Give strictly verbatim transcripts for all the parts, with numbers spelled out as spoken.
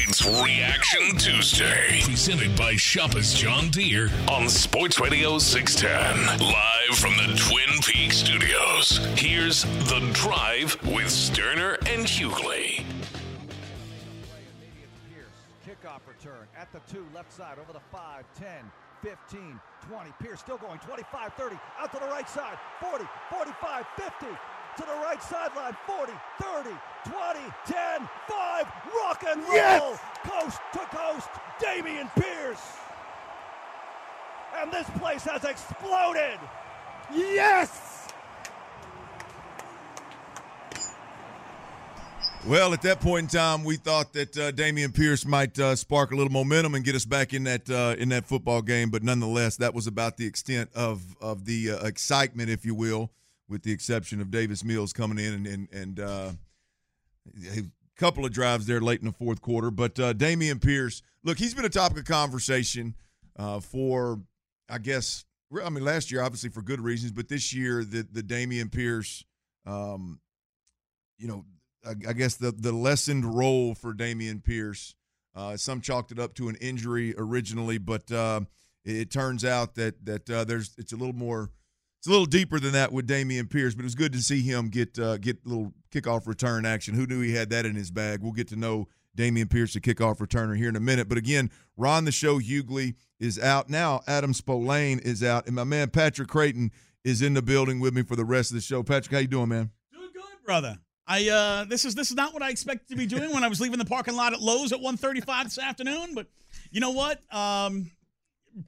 It's Reaction Tuesday, presented by Shopper's John Deere on Sports Radio six ten. Live from the Twin Peak Studios, here's The Drive with Sterner and Hughley. Kickoff return at the two, left side, over the five, ten, fifteen, twenty. Pierce still going, twenty-five, thirty, out to the right side, forty, forty-five, fifty. To the right sideline, forty, thirty, twenty, ten, five, rock and roll, yes! Coast to coast, Dameon Pierce. And this place has exploded. Yes! Well, at that point in time, we thought that uh, Dameon Pierce might uh, spark a little momentum and get us back in that uh, in that football game. But nonetheless, that was about the extent of, of the uh, excitement, if you will, with the exception of Davis Mills coming in and and, and uh, a couple of drives there late in the fourth quarter. But uh, Dameon Pierce, look, he's been a topic of conversation uh, for, I guess, I mean, last year, obviously, for good reasons. But this year, the the Dameon Pierce, um, you know, I, I guess the, the lessened role for Dameon Pierce, uh, some chalked it up to an injury originally. But uh, it, it turns out that, that uh, there's it's a little more – It's a little deeper than that with Dameon Pierce, but it was good to see him get uh, get a little kickoff return action. Who knew he had that in his bag? We'll get to know Dameon Pierce, the kickoff returner, here in a minute. But again, Ron the Show Hughley is out now. Adam Spolane is out, and my man Patrick Creighton is in the building with me for the rest of the show. Patrick, how you doing, man? Doing good, brother. I uh, this is this is not what I expected to be doing when I was leaving the parking lot at Lowe's at one thirty-five this afternoon. But you know what? Um,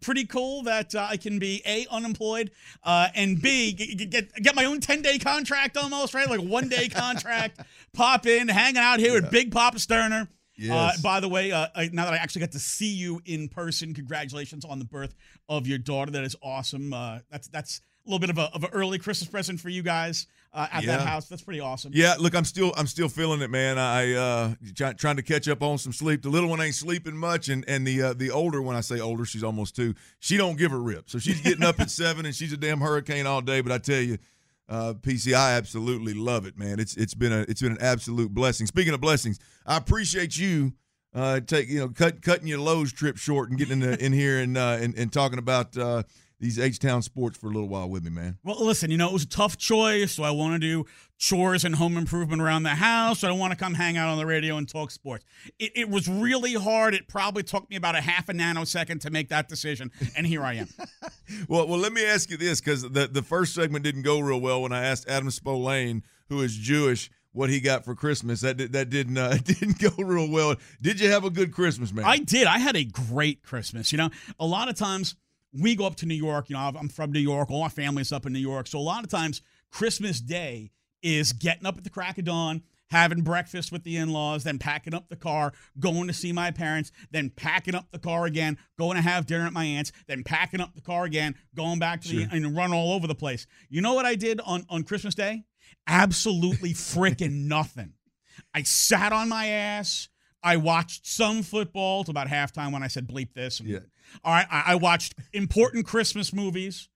Pretty cool that uh, I can be A, unemployed, uh, and B, get, get get my own ten-day contract almost, right? Like one-day contract, pop in, hanging out here yeah. with Big Papa Sterner. Yes. Uh, by the way, uh, I, now that I actually got to see you in person, congratulations on the birth of your daughter. That is awesome. Uh, that's that's a little bit of a of an early Christmas present for you guys uh, at yeah. that house. That's pretty awesome. Yeah, look, I'm still I'm still feeling it, man. I uh, try, trying to catch up on some sleep. The little one ain't sleeping much, and and the uh, the older one, I say older, she's almost two. She don't give a rip, so she's getting up at seven, and she's a damn hurricane all day. But I tell you, Uh, P C, I absolutely love it, man. It's it's been a it's been an absolute blessing. Speaking of blessings, I appreciate you uh, take you know cut, cutting your Lowe's trip short and getting in, the, in here and, uh, and and talking about uh, these H-Town sports for a little while with me, man. Well, listen, you know it was a tough choice. So I want to do chores and home improvement around the house. So I don't want to come hang out on the radio and talk sports. It, it was really hard. It probably took me about a half a nanosecond to make that decision, and here I am. Well, well, let me ask you this, because the, the first segment didn't go real well when I asked Adam Spolane, who is Jewish, what he got for Christmas. That that didn't uh, didn't go real well. Did you have a good Christmas, man? I did. I had a great Christmas. You know, a lot of times we go up to New York. You know, I'm from New York. All my family's up in New York. So a lot of times Christmas Day is getting up at the crack of dawn, having breakfast with the in-laws, then packing up the car, going to see my parents, then packing up the car again, going to have dinner at my aunt's, then packing up the car again, going back to sure. the and run all over the place. You know what I did on, on Christmas Day? Absolutely freaking nothing. I sat on my ass. I watched some football. It's about halftime when I said bleep this. And, yeah. All right, I, I watched important Christmas movies.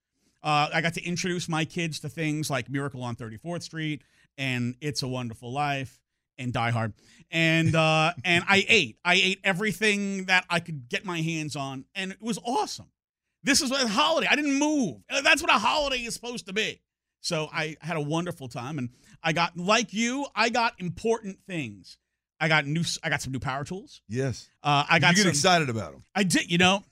Uh, I got to introduce my kids to things like Miracle on thirty-fourth street and It's a Wonderful Life and Die Hard. And uh, and I ate. I ate everything that I could get my hands on, and it was awesome. This is a holiday. I didn't move. That's what a holiday is supposed to be. So I had a wonderful time, and I got, like you, I got important things. I got new. I got some new power tools. Yes. Uh, I got. You get some, excited about them. I did, you know.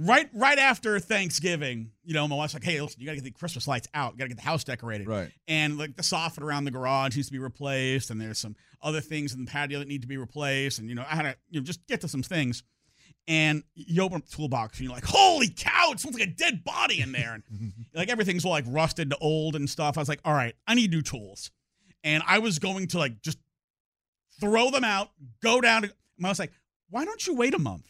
Right right after Thanksgiving, you know, my wife's like, hey, listen, you got to get the Christmas lights out. You got to get the house decorated. Right. And, like, the soffit around the garage needs to be replaced, and there's some other things in the patio that need to be replaced. And, you know, I had to you know, just get to some things. And you open up the toolbox, and you're like, holy cow, it smells like a dead body in there. And, like, everything's all, like, rusted to old and stuff. I was like, all right, I need new tools. And I was going to, like, just throw them out, go down. To, and I was like, why don't you wait a month?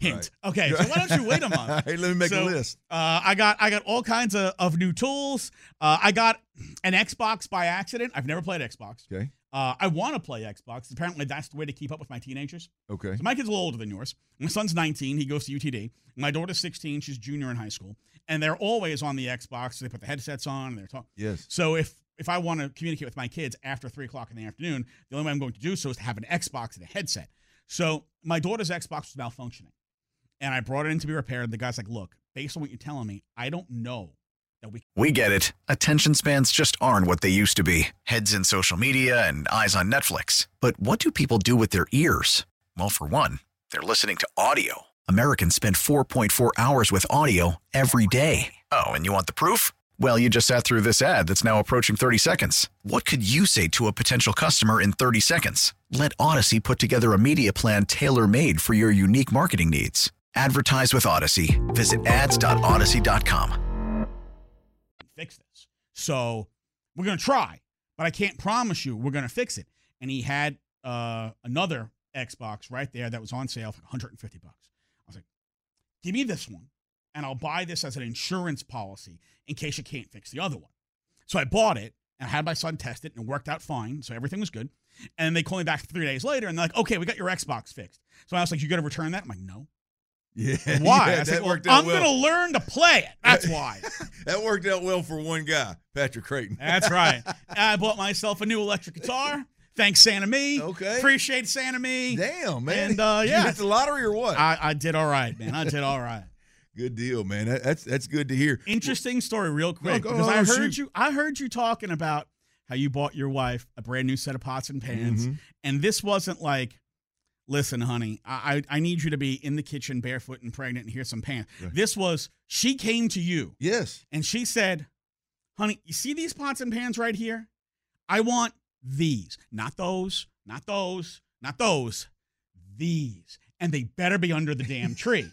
Hint. Right. Okay, so why don't you wait a month? Hey, let me make so, a list. Uh, I got I got all kinds of, of new tools. Uh, I got an Xbox by accident. I've never played Xbox. Okay. Uh, I want to play Xbox. Apparently, that's the way to keep up with my teenagers. Okay. So my kid's a little older than yours. My son's nineteen. He goes to U T D. My daughter's sixteen. She's junior in high school. And they're always on the Xbox. So they put the headsets on and they're talking. Yes. So if if I want to communicate with my kids after three o'clock in the afternoon, the only way I'm going to do so is to have an Xbox and a headset. So my daughter's Xbox was malfunctioning. And I brought it in to be repaired. The guy's like, look, based on what you're telling me, I don't know. We-, we get it. Attention spans just aren't what they used to be. Heads in social media and eyes on Netflix. But what do people do with their ears? Well, for one, they're listening to audio. Americans spend four point four hours with audio every day. Oh, and you want the proof? Well, you just sat through this ad that's now approaching thirty seconds. What could you say to a potential customer in thirty seconds? Let Odyssey put together a media plan tailor-made for your unique marketing needs. Advertise with Odyssey. Visit ads dot odyssey dot com. Fix this. So we're going to try, but I can't promise you we're going to fix it. And he had uh, another Xbox right there that was on sale for one hundred fifty bucks. I was like, give me this one, and I'll buy this as an insurance policy in case you can't fix the other one. So I bought it, and I had my son test it, and it worked out fine, so everything was good. And they called me back three days later, and they're like, okay, we got your Xbox fixed. So I was like, you got to return that? I'm like, no. Yeah, why? Yeah, that worked out well. I'm going to learn to play it. That's why. That worked out well for one guy, Patrick Creighton. That's right. I bought myself a new electric guitar. Thanks, Santa Me. Okay. Appreciate Santa Me. Damn, man. And, uh, yeah. You hit the lottery or what? I, I did all right, man. I did all right. Good deal, man. That, that's that's good to hear. Interesting well, story real quick. No, because on, I, heard you, I heard you talking about how you bought your wife a brand new set of pots and pans, mm-hmm. and this wasn't like, listen, honey, I, I need you to be in the kitchen barefoot and pregnant and here's some pans. Right. This was, she came to you. Yes. And she said, honey, you see these pots and pans right here? I want these. Not those, not those, not those. These. And they better be under the damn tree.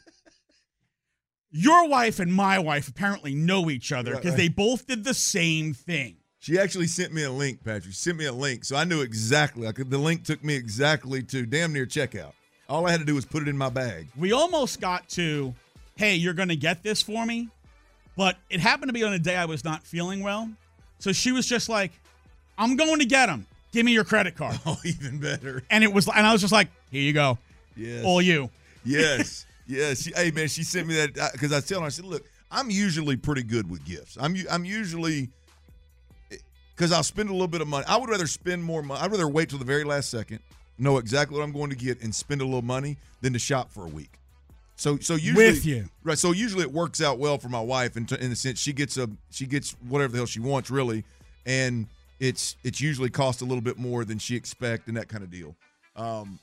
Your wife and my wife apparently know each other because right, right. they both did the same thing. She actually sent me a link, Patrick. She sent me a link, so I knew exactly. I could, the link took me exactly to damn near checkout. All I had to do was put it in my bag. We almost got to, hey, you're going to get this for me, but it happened to be on a day I was not feeling well, so she was just like, I'm going to get them. Give me your credit card. Oh, even better. And it was, and I was just like, here you go. Yes. All you. Yes. Yes. She, hey, man, she sent me that because I was telling her, I said, look, I'm usually pretty good with gifts. I'm I'm usually... Because I'll spend a little bit of money. I would rather spend more money. I'd rather wait till the very last second, know exactly what I'm going to get, and spend a little money than to shop for a week. So, so usually, with you, right? So usually it works out well for my wife in, t- in the sense she gets a she gets whatever the hell she wants, really, and it's it's usually cost a little bit more than she expects and that kind of deal. Um,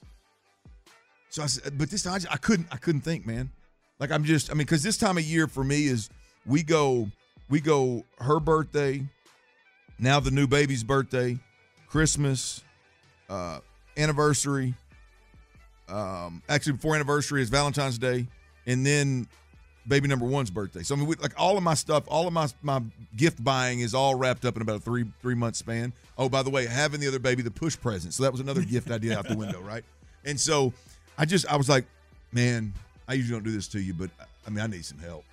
so, I, but this time I, just, I couldn't I couldn't think, man. Like I'm just I mean, because this time of year for me is we go we go her birthday. Now the new baby's birthday, Christmas, uh, anniversary. Um, actually, before anniversary is Valentine's Day, and then baby number one's birthday. So I mean, we, like all of my stuff, all of my my gift buying is all wrapped up in about a three three month span. Oh, by the way, having the other baby, the push present. So that was another gift idea out the window, right? And so I just I was like, man, I usually don't do this to you, but I mean, I need some help.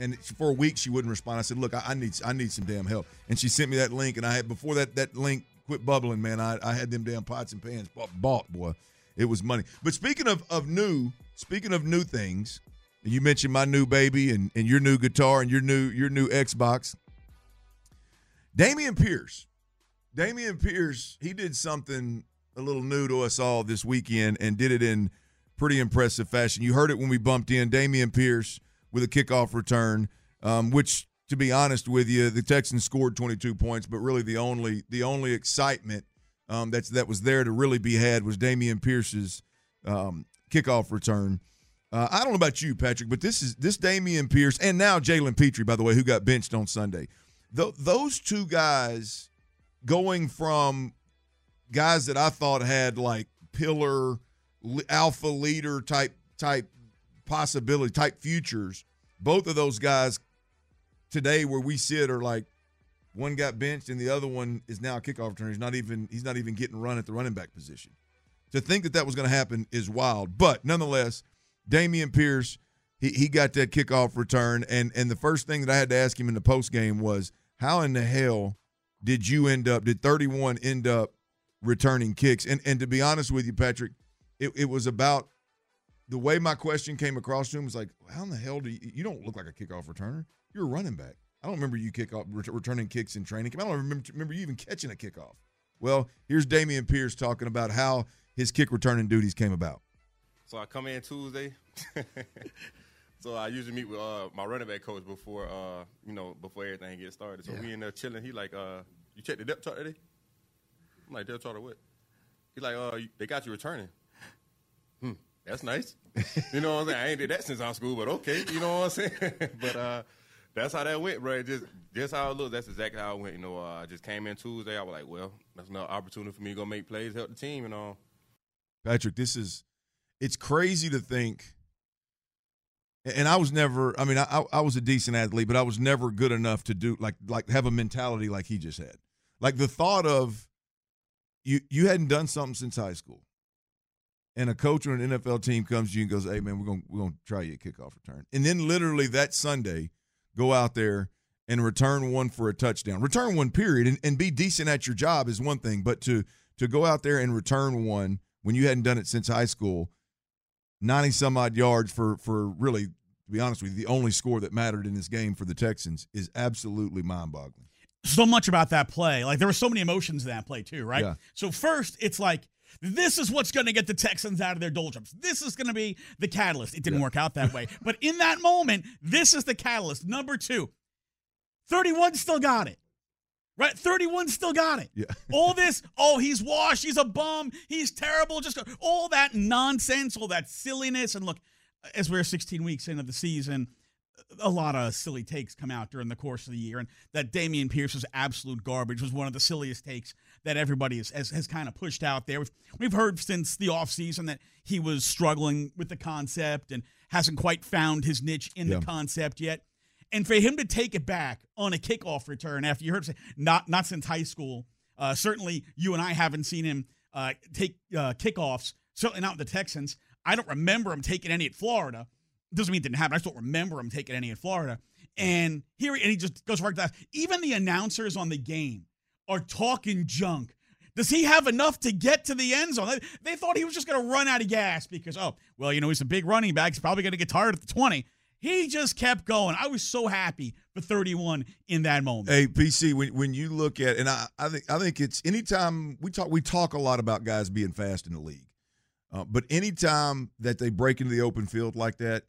And for a week, she wouldn't respond. I said, look, I, I need I need some damn help. And she sent me that link. And I had before that that link quit bubbling, man, I, I had them damn pots and pans bought, bought, boy. It was money. But speaking of, of new, speaking of new things, you mentioned my new baby and, and your new guitar and your new your new Xbox. Dameon Pierce. Dameon Pierce, he did something a little new to us all this weekend and did it in pretty impressive fashion. You heard it when we bumped in. Dameon Pierce with a kickoff return, um, which, to be honest with you, the Texans scored twenty-two points, but really the only the only excitement um, that's that was there to really be had was Dameon Pierce's um, kickoff return. Uh, I don't know about you, Patrick, but this is this Dameon Pierce and now Jaylen Petrie, by the way, who got benched on Sunday. Th- those two guys going from guys that I thought had like pillar alpha leader type type. possibility type futures, both of those guys today where we sit are like, One got benched, and the other one is now a kickoff returner. He's not even he's not even getting run at the running back position. To think that that was going to happen is wild. But nonetheless, Dameon Pierce, he he got that kickoff return, and and the first thing that I had to ask him in the postgame was, how in the hell did you end up, did thirty-one end up returning kicks? And and to be honest with you, Patrick, it, it was about the way my question came across to him was like, how in the hell do you, you don't look like a kickoff returner. You're a running back. I don't remember you kick off, ret- returning kicks in training camp. I don't remember, remember you even catching a kickoff. Well, here's Dameon Pierce talking about how his kick returning duties came about. So I come in Tuesday. So I usually meet with uh, my running back coach before, uh, you know, before everything gets started. So yeah. We in there chilling. He like, uh, you check the depth chart today? I'm like, depth chart or what? He like, uh, they got you returning. Hmm, that's nice. You know what I'm saying? I ain't did that since high school, but okay. You know what I'm saying? But uh, that's how that went, bro. Just just how it looked. That's exactly how it went. You know, uh, I just came in Tuesday. I was like, well, that's another opportunity for me to go make plays, help the team, and all. Patrick, this is – it's crazy to think – and I was never, I mean, I I was a decent athlete, but I was never good enough to do, like, like have a mentality like he just had. Like the thought of you you hadn't done something since high school, and a coach on an N F L team comes to you and goes, hey, man, we're going we're gonna try you a kickoff return. And then literally that Sunday, go out there and return one for a touchdown. Return one, period, and, and be decent at your job is one thing, but to to go out there and return one when you hadn't done it since high school, ninety-some-odd yards for for really, to be honest with you, the only score that mattered in this game for the Texans is absolutely mind-boggling. So much about that play. Like, there were so many emotions in that play too, right? Yeah. So first, it's like, this is what's going to get the Texans out of their doldrums. This is going to be the catalyst. It didn't yeah. work out that way. But in that moment, this is the catalyst. Number two, thirty-one still got it. Right, thirty-one still got it. Yeah. All this, oh, he's washed, he's a bum, he's terrible, just all that nonsense, all that silliness. And look, as we're sixteen weeks into the season, a lot of silly takes come out during the course of the year. And that Dameon Pierce's absolute garbage was one of the silliest takes that everybody has, has, has kind of pushed out there. We've, we've heard since the offseason that he was struggling with the concept and hasn't quite found his niche in yeah. the concept yet. And for him to take it back on a kickoff return after you heard him say, not not since high school, uh, certainly you and I haven't seen him uh, take uh, kickoffs, certainly not with the Texans. I don't remember him taking any at Florida. Doesn't mean it didn't happen. I just don't remember him taking any at Florida. And here, and he just goes right to that. Even the announcers on the game are talking junk. Does he have enough to get to the end zone? They, they thought he was just going to run out of gas because, oh, well, you know, he's a big running back. He's probably going to get tired at the twenty. He just kept going. I was so happy for thirty-one in that moment. Hey, P C, when when you look at, and I, I think I think it's anytime we talk, we talk a lot about guys being fast in the league. Uh, but anytime that they break into the open field like that,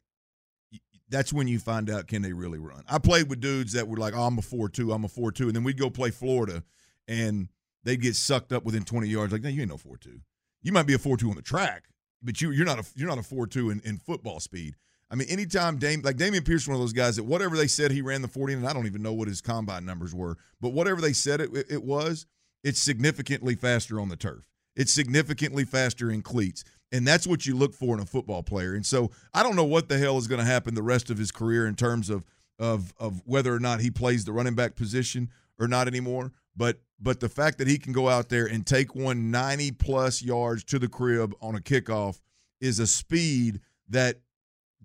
that's when you find out, can they really run? I played with dudes that were like, oh, I'm a four two, I'm a four two. And then we'd go play Florida, and they'd get sucked up within twenty yards. Like, no, you ain't no four two. You might be a four two on the track, but you, you're not a, you're not a four two in, in football speed. I mean, anytime Dame, like Dameon Pierce, one of those guys that whatever they said he ran the forty, and I don't even know what his combine numbers were, but whatever they said it, it was, it's significantly faster on the turf. It's significantly faster in cleats, and that's what you look for in a football player. And so I don't know what the hell is going to happen the rest of his career in terms of of of whether or not he plays the running back position or not anymore. But but the fact that he can go out there and take one ninety plus yards to the crib on a kickoff is a speed that,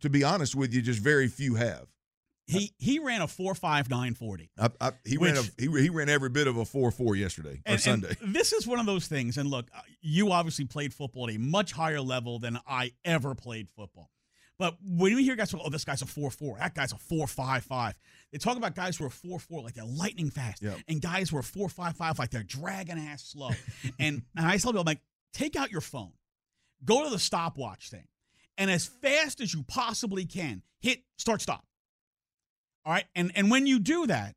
to be honest with you, just very few have. He he ran a four five nine forty. I, I, he which, ran a, he he ran every bit of a four four yesterday and, or Sunday. This is one of those things. And look, you obviously played football at a much higher level than I ever played football. But when you hear guys go, oh, this guy's a four four, that guy's a four five five. They talk about guys who are four four like they're lightning fast, yep. and guys who are four five five like they're dragging ass slow. and and I tell people, I'm like, take out your phone, go to the stopwatch thing. And as fast as you possibly can, hit start, stop. All right? And and when you do that,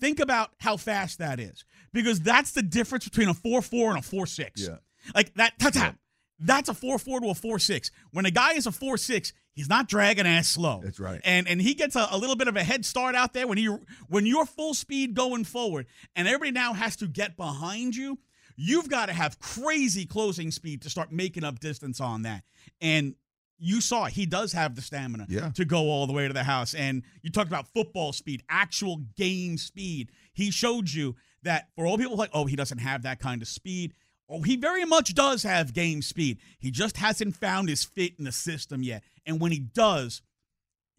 think about how fast that is. Because that's the difference between a four four and a four six. Yeah. Like, that, that's, yeah. that's a four four to a four six. When a guy is a four six, he's not dragging ass slow. That's right. And and he gets a, a little bit of a head start out there. When, he, when you're full speed going forward and everybody now has to get behind you, you've got to have crazy closing speed to start making up distance on that. And you saw it. He does have the stamina yeah. to go all the way to the house. And you talked about football speed, actual game speed. He showed you that for all people like, oh, he doesn't have that kind of speed. Oh, he very much does have game speed. He just hasn't found his fit in the system yet. And when he does,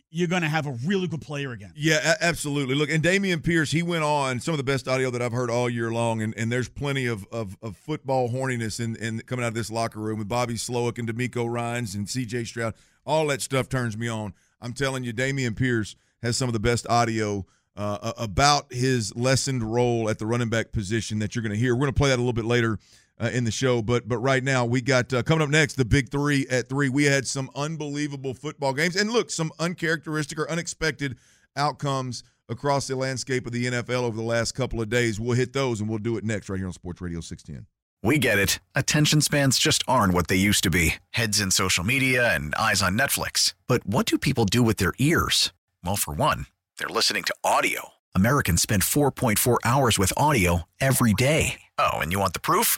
you're going to have a really good player again. Yeah, absolutely. Look, and Dameon Pierce, he went on some of the best audio that I've heard all year long, and, and there's plenty of, of, of football horniness in, in coming out of this locker room with Bobby Slowick and D'Amico Rhines and C J. Stroud. All that stuff turns me on. I'm telling you, Dameon Pierce has some of the best audio uh, about his lessened role at the running back position that you're going to hear. We're going to play that a little bit later uh, in the show, but but right now we got uh, coming up next the Big Three at three. We had some unbelievable football games, and look, some uncharacteristic or unexpected outcomes across the landscape of the N F L over the last couple of days. We'll hit those, and we'll do it next right here on Sports Radio six ten. We get it. Attention spans just aren't what they used to be. Heads in social media and eyes on Netflix. But what do people do with their ears? Well, for one, they're listening to audio. Americans spend four point four hours with audio every day. Oh, and you want the proof?